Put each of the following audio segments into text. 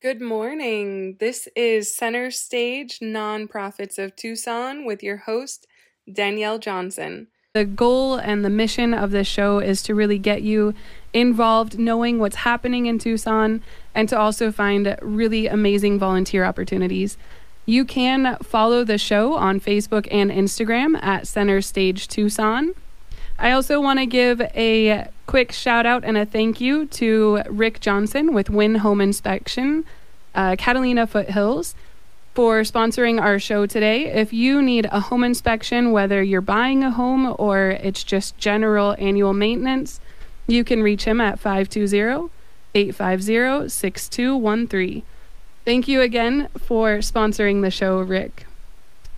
Good morning. This is Center Stage Nonprofits of Tucson with your host, Danielle Johnson. The goal and the mission of this show is to really get you involved, knowing what's happening in Tucson, and to also find really amazing volunteer opportunities. You can follow the show on Facebook and Instagram at Center Stage Tucson. I also want to give a quick shout out and a thank you to Rick Johnson with Win Home Inspection, Catalina Foothills, for sponsoring our show today. If you need a home inspection, whether you're buying a home or it's just general annual maintenance, you can reach him at 520-850-6213. Thank you again for sponsoring the show, Rick.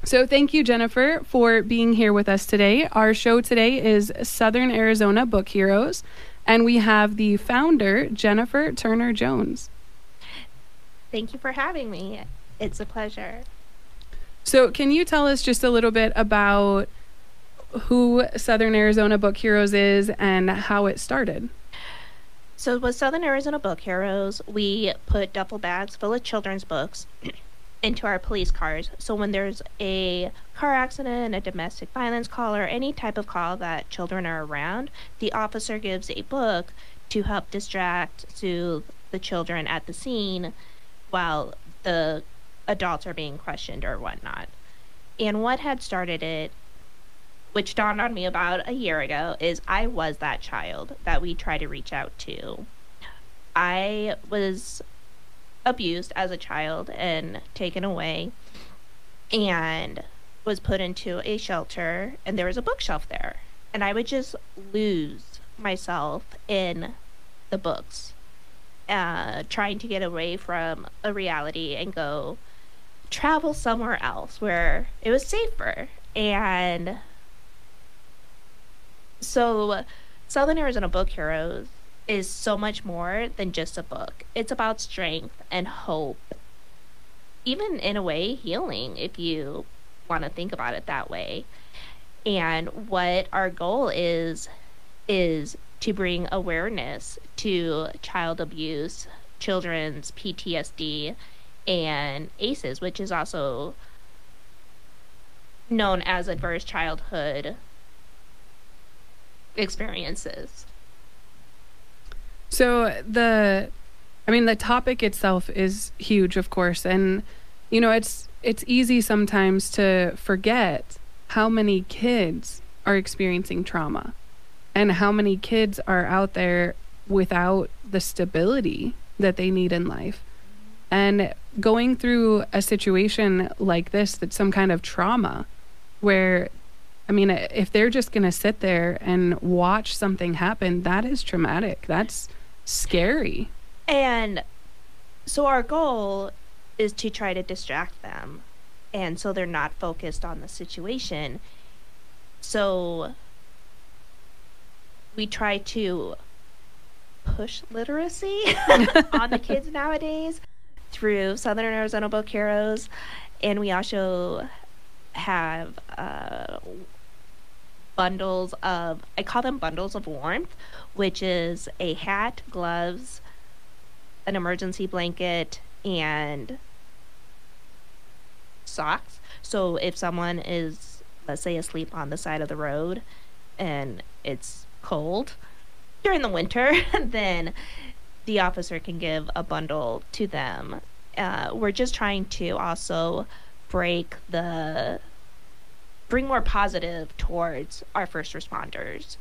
So thank you, Jennifer, for being here with us today. Our show today is Southern Arizona Book Heroes, and we have the founder, Jennifer Turner Jones. Thank you for having me. It's a pleasure. So can you tell us just a little bit about who Southern Arizona Book Heroes is and how it started? So with Southern Arizona Book Heroes, we put duffel bags full of children's books into our police cars. So when there's a car accident, a domestic violence call, or any type of call that children are around, the officer gives a book to help distract, soothe the children at the scene while the adults are being questioned or whatnot. And what had started it, which dawned on me about a year ago, is I was that child that we try to reach out to. I was abused as a child and taken away and was put into a shelter, and there was a bookshelf there, and I would just lose myself in the books, trying to get away from a reality and go travel somewhere else where it was safer. And so Southern Arizona Book Heroes is so much more than just a book. It's about strength and hope, even in a way healing, if you want to think about it that way. And what our goal is to bring awareness to child abuse, children's PTSD, and ACEs, which is also known as adverse childhood experiences. So the topic itself is huge, of course, and you know, it's easy sometimes to forget how many kids are experiencing trauma and how many kids are out there without the stability that they need in life. And going through a situation like this, that's some kind of trauma where, I mean, if they're just going to sit there and watch something happen, that is traumatic. That's scary. And so our goal is to try to distract them, and so they're not focused on the situation. So we try to push literacy on the kids nowadays through Southern Arizona Book Heroes, and we also have bundles of, I call them bundles of warmth, which is a hat, gloves, an emergency blanket, and socks. So if someone is, let's say, asleep on the side of the road and it's cold during the winter, then the officer can give a bundle to them. We're just trying to also bring more positive towards our first responders.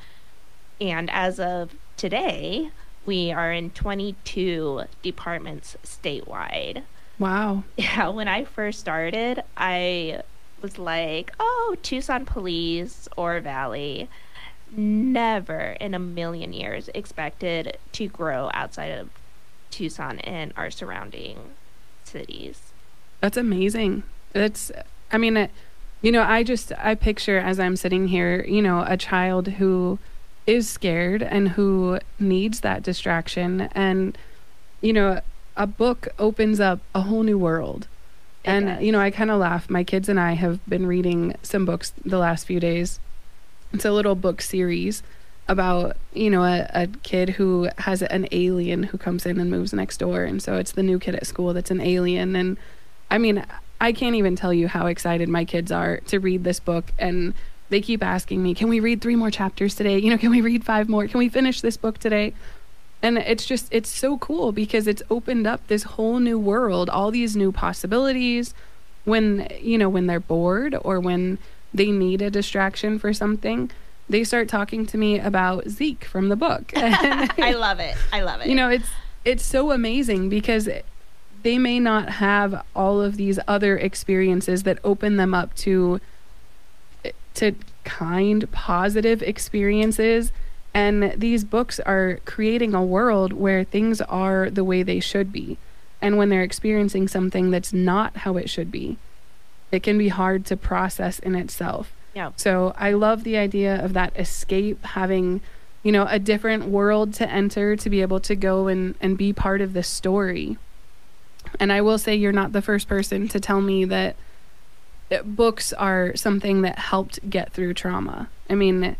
And as of today, we are in 22 departments statewide. Wow. Yeah, when I first started, I was like, oh, Tucson Police or Valley. Never in a million years expected to grow outside of Tucson and our surrounding cities. That's amazing. I picture, as I'm sitting here, you know, a child who is scared and who needs that distraction, and you know, a book opens up a whole new world. And you know, I kind of laugh, my kids and I have been reading some books the last few days. It's a little book series about, you know, a kid who has an alien who comes in and moves next door. And so it's the new kid at school that's an alien. And I mean, I can't even tell you how excited my kids are to read this book. And they keep asking me, can we read 3 more chapters today? You know, can we read 5 more? Can we finish this book today? And it's just, it's so cool because it's opened up this whole new world, all these new possibilities when, you know, when they're bored or when they need a distraction for something. They start talking to me about Zeke from the book. I love it. I love it. You know, it's so amazing because they may not have all of these other experiences that open them up to kind, positive experiences. And these books are creating a world where things are the way they should be. And when they're experiencing something that's not how it should be, it can be hard to process in itself. Yeah. So I love the idea of that escape, having, you know, a different world to enter, to be able to go and be part of this story. And I will say you're not the first person to tell me that books are something that helped get through trauma. I mean,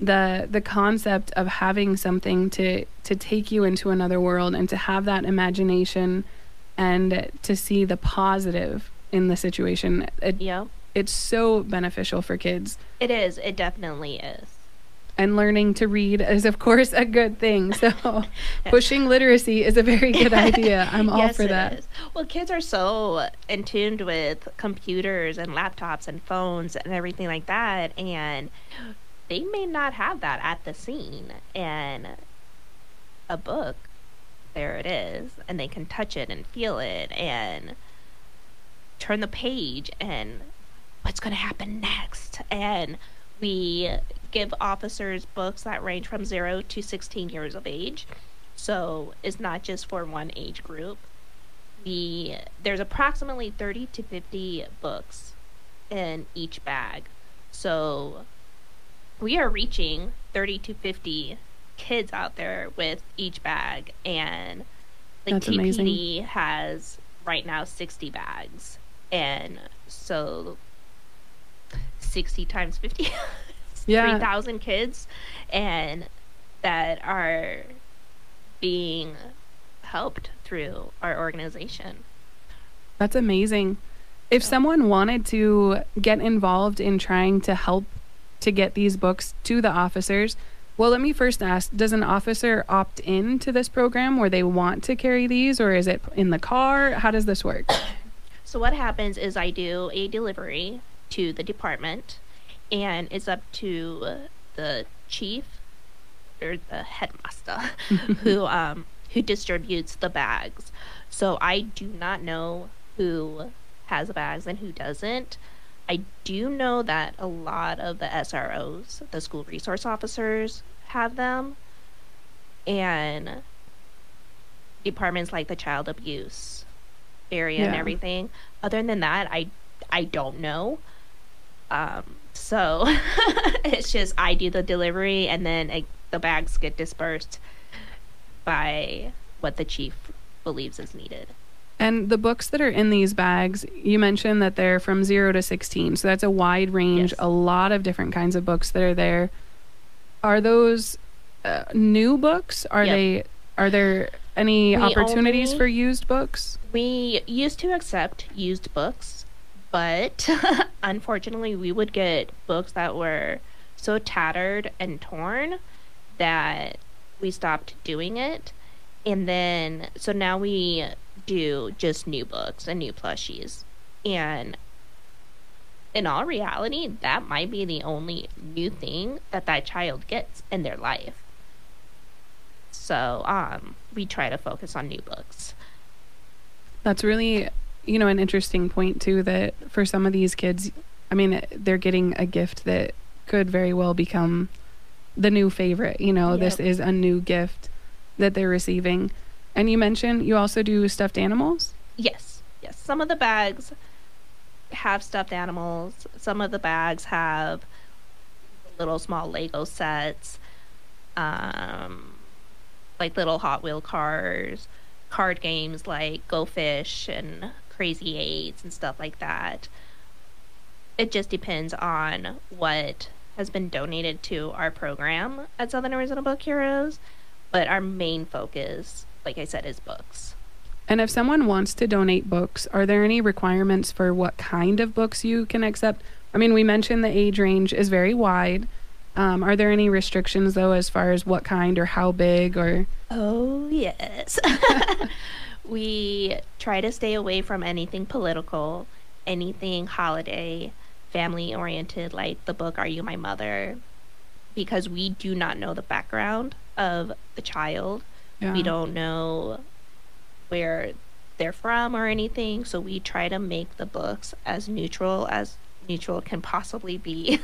the concept of having something to take you into another world and to have that imagination and to see the positive in the situation. Yeah. It's so beneficial for kids. It is. It definitely is. And learning to read is, of course, a good thing. So pushing literacy is a very good idea. I'm all for that. Yes, it is. Well, kids are so in tuned with computers and laptops and phones and everything like that. And they may not have that at the scene. And a book, there it is. And they can touch it and feel it and turn the page and what's going to happen next. And we give officers books that range from 0 to 16 years of age. So it's not just for one age group. There's approximately 30 to 50 books in each bag. So we are reaching 30 to 50 kids out there with each bag. And the TPD amazing. Has right now 60 bags. And so 60 times 50, 3,000 kids, and that are being helped through our organization. That's amazing. If someone wanted to get involved in trying to help to get these books to the officers, well, let me first ask, does an officer opt in to this program where they want to carry these, or is it in the car? How does this work? So what happens is I do a delivery to the department, and it's up to the chief or the headmaster who distributes the bags. So I do not know who has the bags and who doesn't. I do know that a lot of the SROs, the school resource officers, have them, and departments like the child abuse area and everything. Other than that, I don't know. So it's just I do the delivery, and then the bags get dispersed by what the chief believes is needed. And the books that are in these bags, you mentioned that they're from 0 to 16. So that's a wide range, a lot of different kinds of books that are there. Are those new books? Are there any opportunities for used books? We used to accept used books. But unfortunately, we would get books that were so tattered and torn that we stopped doing it. And then, so now we do just new books and new plushies. And in all reality, that might be the only new thing that child gets in their life. So we try to focus on new books. That's really, you know, an interesting point too, that for some of these kids, I mean, they're getting a gift that could very well become the new favorite. You know, this is a new gift that they're receiving. And you mentioned you also do stuffed animals? Yes. Yes. Some of the bags have stuffed animals. Some of the bags have little small Lego sets, like little Hot Wheel cars, card games like Go Fish and Crazy Eights and stuff like that. It just depends on what has been donated to our program at Southern Arizona Book Heroes, but our main focus, like I said, is books. And if someone wants to donate books, are there any requirements for what kind of books you can accept? I mean, we mentioned the age range is very wide. Are there any restrictions, though, as far as what kind or how big or... Oh, yes. We try to stay away from anything political, anything holiday, family-oriented, like the book Are You My Mother? Because we do not know the background of the child. Yeah. We don't know where they're from or anything, so we try to make the books as neutral can possibly be.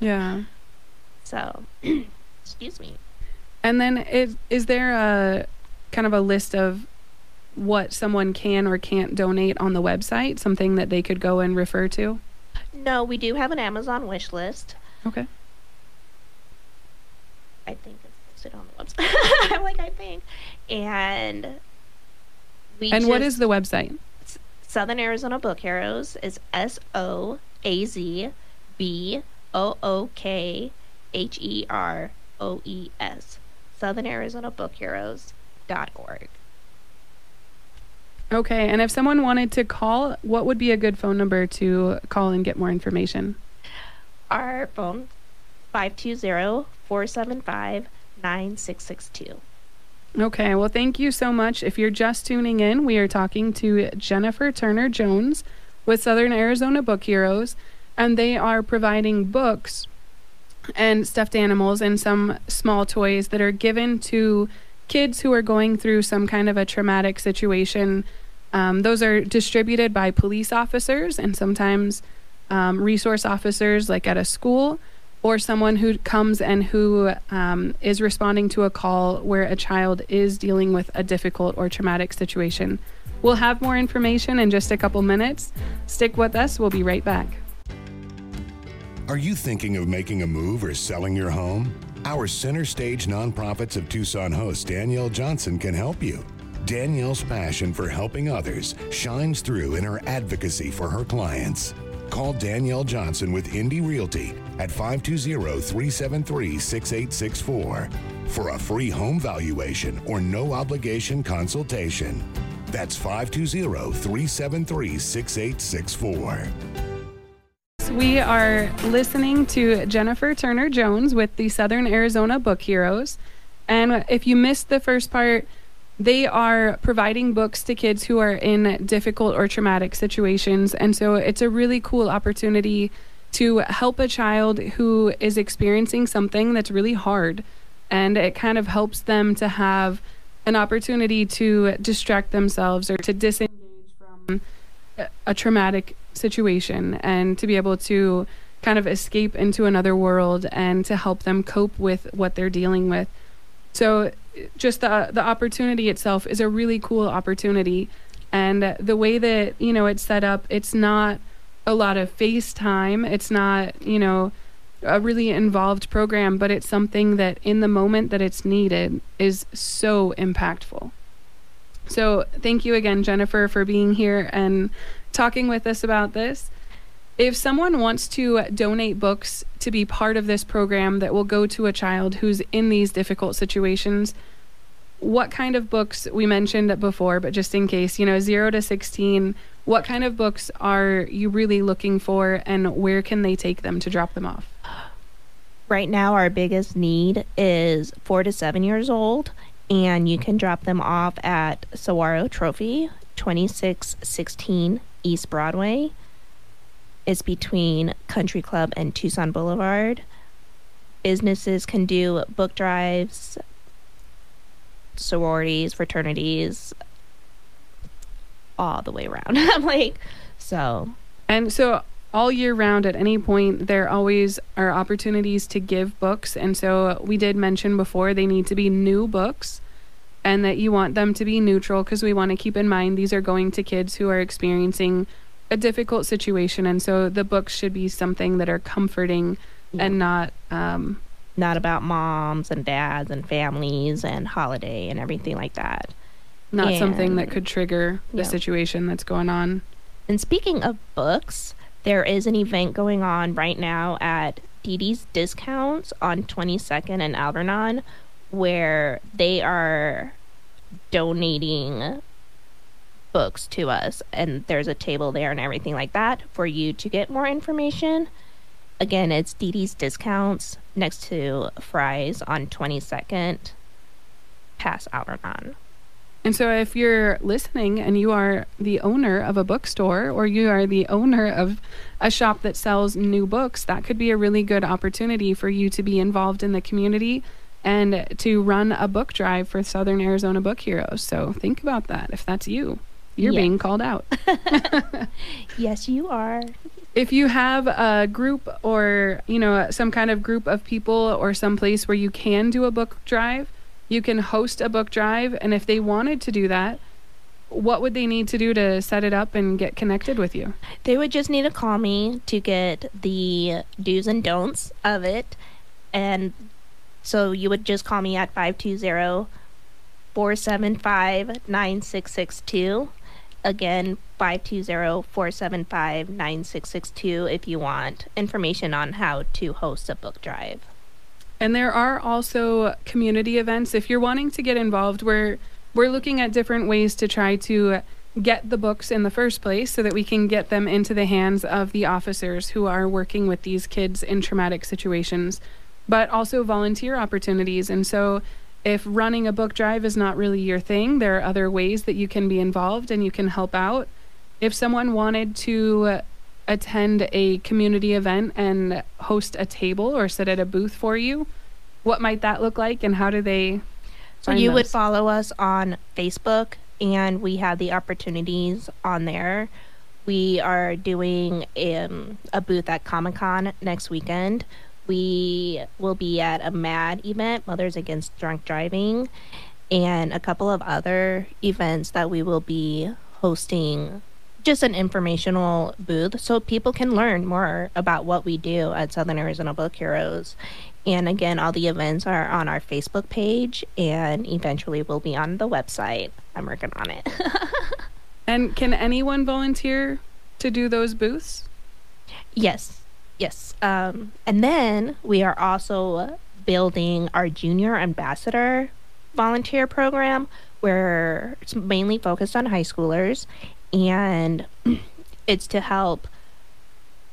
Yeah. So, excuse me. And then is there a kind of a list of what someone can or can't donate on the website, something that they could go and refer to? No, we do have an Amazon wish list. Okay. I think it's posted on the website. And what is the website? Southern Arizona Book Heroes is SOUTHEROES. SouthernArizonaBookHeroes.org. Okay, and if someone wanted to call, what would be a good phone number to call and get more information? Our phone, 520-475-9662. Okay, well, thank you so much. If you're just tuning in, we are talking to Jennifer Turner Jones with Southern Arizona Book Heroes, and they are providing books and stuffed animals and some small toys that are given to kids who are going through some kind of a traumatic situation. Those are distributed by police officers and sometimes resource officers, like at a school, or someone who comes and who is responding to a call where a child is dealing with a difficult or traumatic situation. We'll have more information in just a couple minutes. Stick with us. We'll be right back. Are you thinking of making a move or selling your home? Our Center Stage Nonprofits of Tucson host Danielle Johnson can help you. Danielle's passion for helping others shines through in her advocacy for her clients. Call Danielle Johnson with Indy Realty at 520-373-6864 for a free home valuation or no obligation consultation. That's 520-373-6864. We are listening to Jennifer Turner Jones with the Southern Arizona Book Heroes. And if you missed the first part, they are providing books to kids who are in difficult or traumatic situations. And so it's a really cool opportunity to help a child who is experiencing something that's really hard. And it kind of helps them to have an opportunity to distract themselves or to disengage from a traumatic situation and to be able to kind of escape into another world and to help them cope with what they're dealing with. So just the opportunity itself is a really cool opportunity. And the way that, you know, it's set up, it's not a lot of face time. It's not, you know, a really involved program, but it's something that in the moment that it's needed is so impactful. So thank you again, Jennifer, for being here and talking with us about this. If someone wants to donate books to be part of this program that will go to a child who's in these difficult situations, what kind of books, we mentioned it before, but just in case, you know, 0 to 16, what kind of books are you really looking for and where can they take them to drop them off? Right now, our biggest need is 4 to 7 years old, and you can drop them off at Saguaro Trophy, 2616 East Broadway. It's between Country Club and Tucson Boulevard. Businesses can do book drives, sororities, fraternities, all the way around. And so all year round, at any point, there always are opportunities to give books. And so we did mention before, they need to be new books, and that you want them to be neutral, because we want to keep in mind these are going to kids who are experiencing a difficult situation, and so the books should be something that are comforting. Yeah. And not about moms and dads and families and holiday and everything like that. Not something that could trigger the situation that's going on. And speaking of books, there is an event going on right now at Dee Dee's Discounts on 22nd and Aldernon, where they are donating books to us, and there's a table there and everything like that for you to get more information. Again, it's Dee Dee's Discounts next to Fry's on 22nd, past Aldernon. And so if you're listening and you are the owner of a bookstore, or you are the owner of a shop that sells new books, that could be a really good opportunity for you to be involved in the community and to run a book drive for Southern Arizona Book Heroes. So think about that. If that's you, you're being called out. Yes, you are. If you have a group, or, you know, some kind of group of people or some place where you can do a book drive, you can host a book drive. And if they wanted to do that, what would they need to do to set it up and get connected with you? They would just need to call me to get the do's and don'ts of it. And so you would just call me at 520-475-9662. Again, 520-475-9662 if you want information on how to host a book drive. And there are also community events. If you're wanting to get involved, we're looking at different ways to try to get the books in the first place so that we can get them into the hands of the officers who are working with these kids in traumatic situations, but also volunteer opportunities. And so if running a book drive is not really your thing, there are other ways that you can be involved and you can help out. If someone wanted to attend a community event and host a table or sit at a booth for you, what might that look like, and how do they find those? You would follow us on Facebook, and we have the opportunities on there. We are doing a booth at Comic-Con next weekend. We will be at a MAD event, Mothers Against Drunk Driving, and a couple of other events that we will be hosting. Just an informational booth so people can learn more about what we do at Southern Arizona Book Heroes. And again, all the events are on our Facebook page, and eventually will be on the website. I'm working on it. And can anyone volunteer to do those booths? Yes. And then we are also building our junior ambassador volunteer program, where it's mainly focused on high schoolers. And it's to help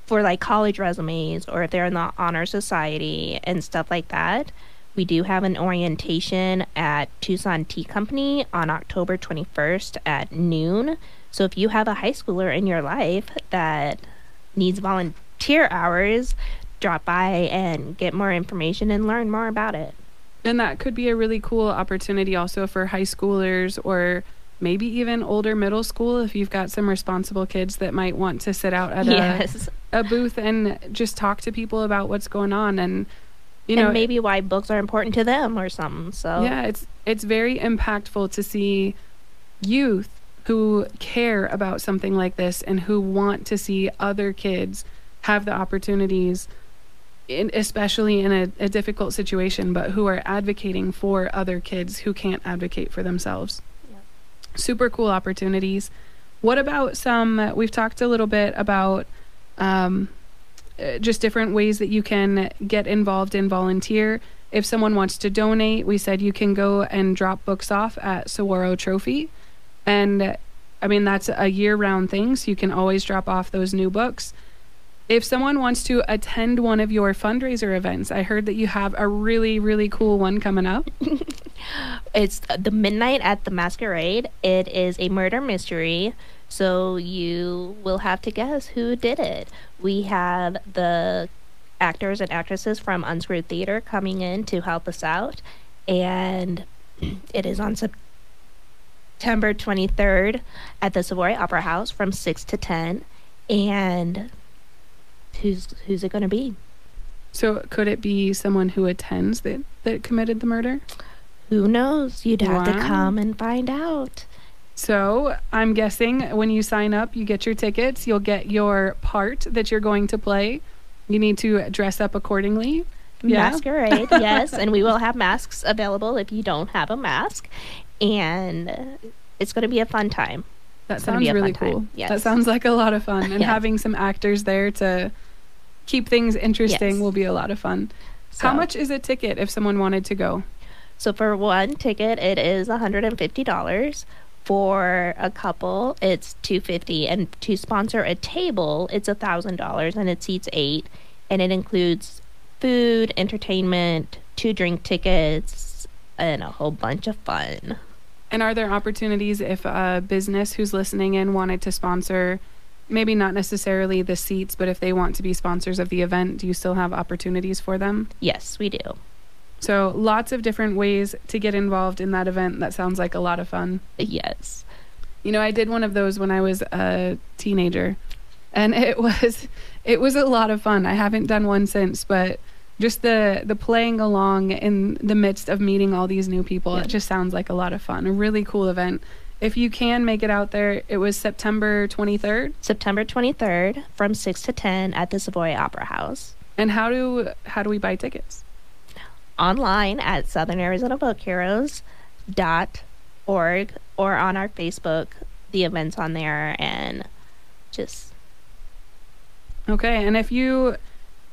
for like college resumes, or if they're in the honor society and stuff like that. We do have an orientation at Tucson Tea Company on October 21st at noon. So if you have a high schooler in your life that needs volunteer hours, drop by and get more information and learn more about it. And that could be a really cool opportunity also for high schoolers, or maybe even older middle school, if you've got some responsible kids that might want to sit out at a booth and just talk to people about what's going on, and you know maybe why books are important to them or something. So yeah, it's very impactful to see youth who care about something like this and who want to see other kids have the opportunities, especially in a difficult situation, but who are advocating for other kids who can't advocate for themselves. Super cool opportunities. What about we've talked a little bit about just different ways that you can get involved and volunteer. If someone wants to donate, we said you can go and drop books off at Saguaro Trophy. And I mean, that's a year-round thing, so you can always drop off those new books. If someone wants to attend one of your fundraiser events, I heard that you have a really, really cool one coming up. It's the Midnight at the Masquerade. It is a murder mystery, so you will have to guess who did it. We have the actors and actresses from Unscrewed Theater coming in to help us out, and it is on September 23rd at the Savoy Opera House from 6 to 10, and Who's it going to be? So could it be someone who attends that committed the murder? Who knows? You'd have to come and find out. So I'm guessing when you sign up, you get your tickets, you'll get your part that you're going to play. You need to dress up accordingly. Yeah. Masquerade, yes. And we will have masks available if you don't have a mask. And it's going to be a fun time. That sounds really cool. Yes. That sounds like a lot of fun. And having some actors there to keep things interesting will be a lot of fun. So. How much is a ticket if someone wanted to go? So for one ticket, it is $150. For a couple, it's $250. And to sponsor a table, it's $1,000, and it seats 8. And it includes food, entertainment, 2 drink tickets, and a whole bunch of fun. And are there opportunities if a business who's listening in wanted to sponsor, maybe not necessarily the seats, but if they want to be sponsors of the event, do you still have opportunities for them? Yes, we do. So lots of different ways to get involved in that event. That sounds like a lot of fun. Yes. You know, I did one of those when I was a teenager, and it was a lot of fun. I haven't done one since, but just the playing along in the midst of meeting all these new people, it just sounds like a lot of fun. A really cool event. If you can make it out there, it was September 23rd? September 23rd from 6 to 10 at the Savoy Opera House. And how do we buy tickets? Online at southernarizonabookhheroes.org or on our Facebook. The event's on there and just... Okay, and if you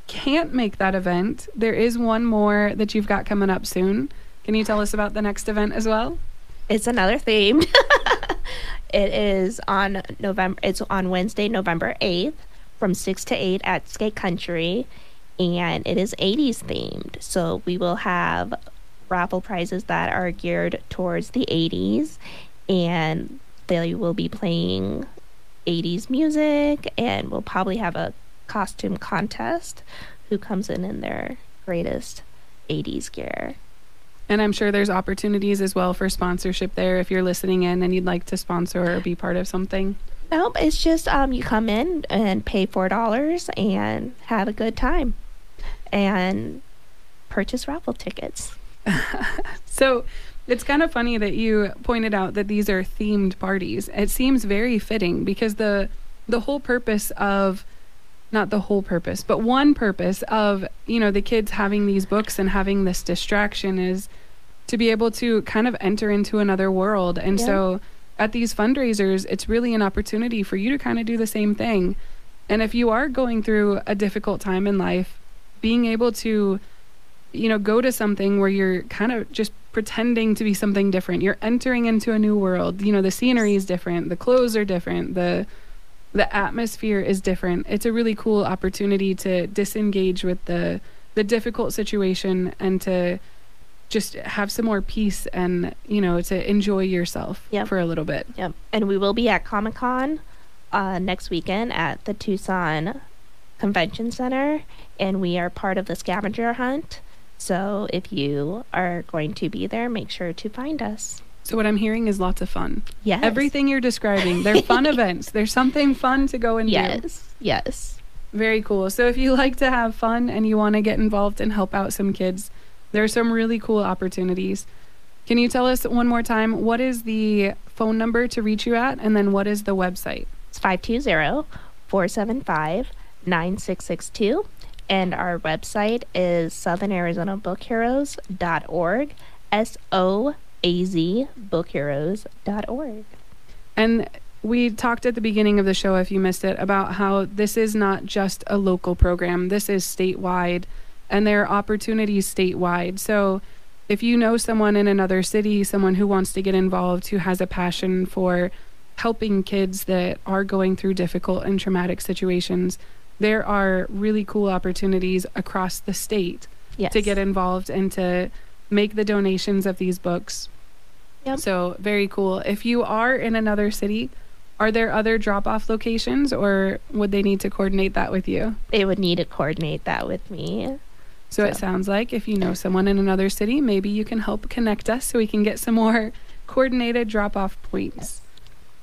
can't make that event, there is one more that you've got coming up soon. Can you tell us about the next event as well? It's another theme. It is on Wednesday, November 8th from 6 to 8 at Skate Country, and it is 80s themed. So we will have raffle prizes that are geared towards the 80s, and they will be playing 80s music, and we'll probably have a costume contest who comes in their greatest 80s gear. And I'm sure there's opportunities as well for sponsorship there if you're listening in and you'd like to sponsor or be part of something. Nope, it's just you come in and pay $4 and have a good time and purchase raffle tickets. So it's kind of funny that you pointed out that these are themed parties. It seems very fitting because the whole purpose of... not the whole purpose, but one purpose of, you know, the kids having these books and having this distraction is to be able to kind of enter into another world. And so at these fundraisers, it's really an opportunity for you to kind of do the same thing. And if you are going through a difficult time in life, being able to, you know, go to something where you're kind of just pretending to be something different, you're entering into a new world. You know, the scenery is different, the clothes are different, the atmosphere is different. It's a really cool opportunity to disengage with the difficult situation and to just have some more peace and, you know, to enjoy yourself for a little bit. Yep. And we will be at Comic-Con next weekend at the Tucson Convention Center, and we are part of the scavenger hunt. So if you are going to be there, make sure to find us. So what I'm hearing is lots of fun. Yes. Everything you're describing, they're fun events. There's something fun to go and do. Yes. Very cool. So if you like to have fun and you want to get involved and help out some kids, there are some really cool opportunities. Can you tell us one more time, what is the phone number to reach you at, and then what is the website? It's 520-475-9662, and our website is southernarizonabookhheroes.org, azbookheroes.org. And we talked at the beginning of the show, if you missed it, about how this is not just a local program. This is statewide, and there are opportunities statewide. So if you know someone in another city, someone who wants to get involved, who has a passion for helping kids that are going through difficult and traumatic situations, there are really cool opportunities across the state to get involved and to make the donations of these books. Yep. So very cool. If you are in another city, are there other drop-off locations, or would they need to coordinate that with you? They would need to coordinate that with me. So it sounds like if you know someone in another city, maybe you can help connect us so we can get some more coordinated drop-off points. Yes.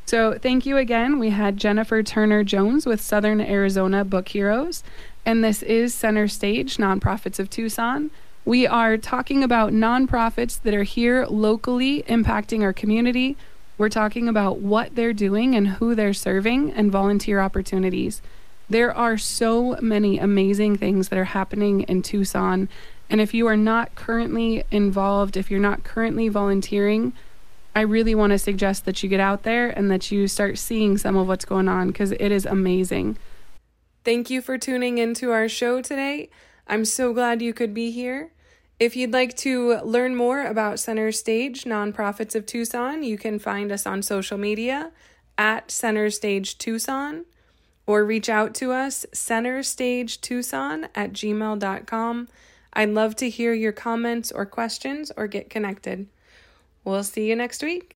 So thank you again. We had Jennifer Turner Jones with Southern Arizona Book Heroes, and this is Center Stage, Nonprofits of Tucson. We are talking about nonprofits that are here locally impacting our community. We're talking about what they're doing and who they're serving and volunteer opportunities. There are so many amazing things that are happening in Tucson. And if you are not currently involved, if you're not currently volunteering, I really want to suggest that you get out there and that you start seeing some of what's going on, because it is amazing. Thank you for tuning into our show today. I'm so glad you could be here. If you'd like to learn more about Center Stage Nonprofits of Tucson, you can find us on social media at Center Stage Tucson, or reach out to us, centerstagetucson@gmail.com. I'd love to hear your comments or questions or get connected. We'll see you next week.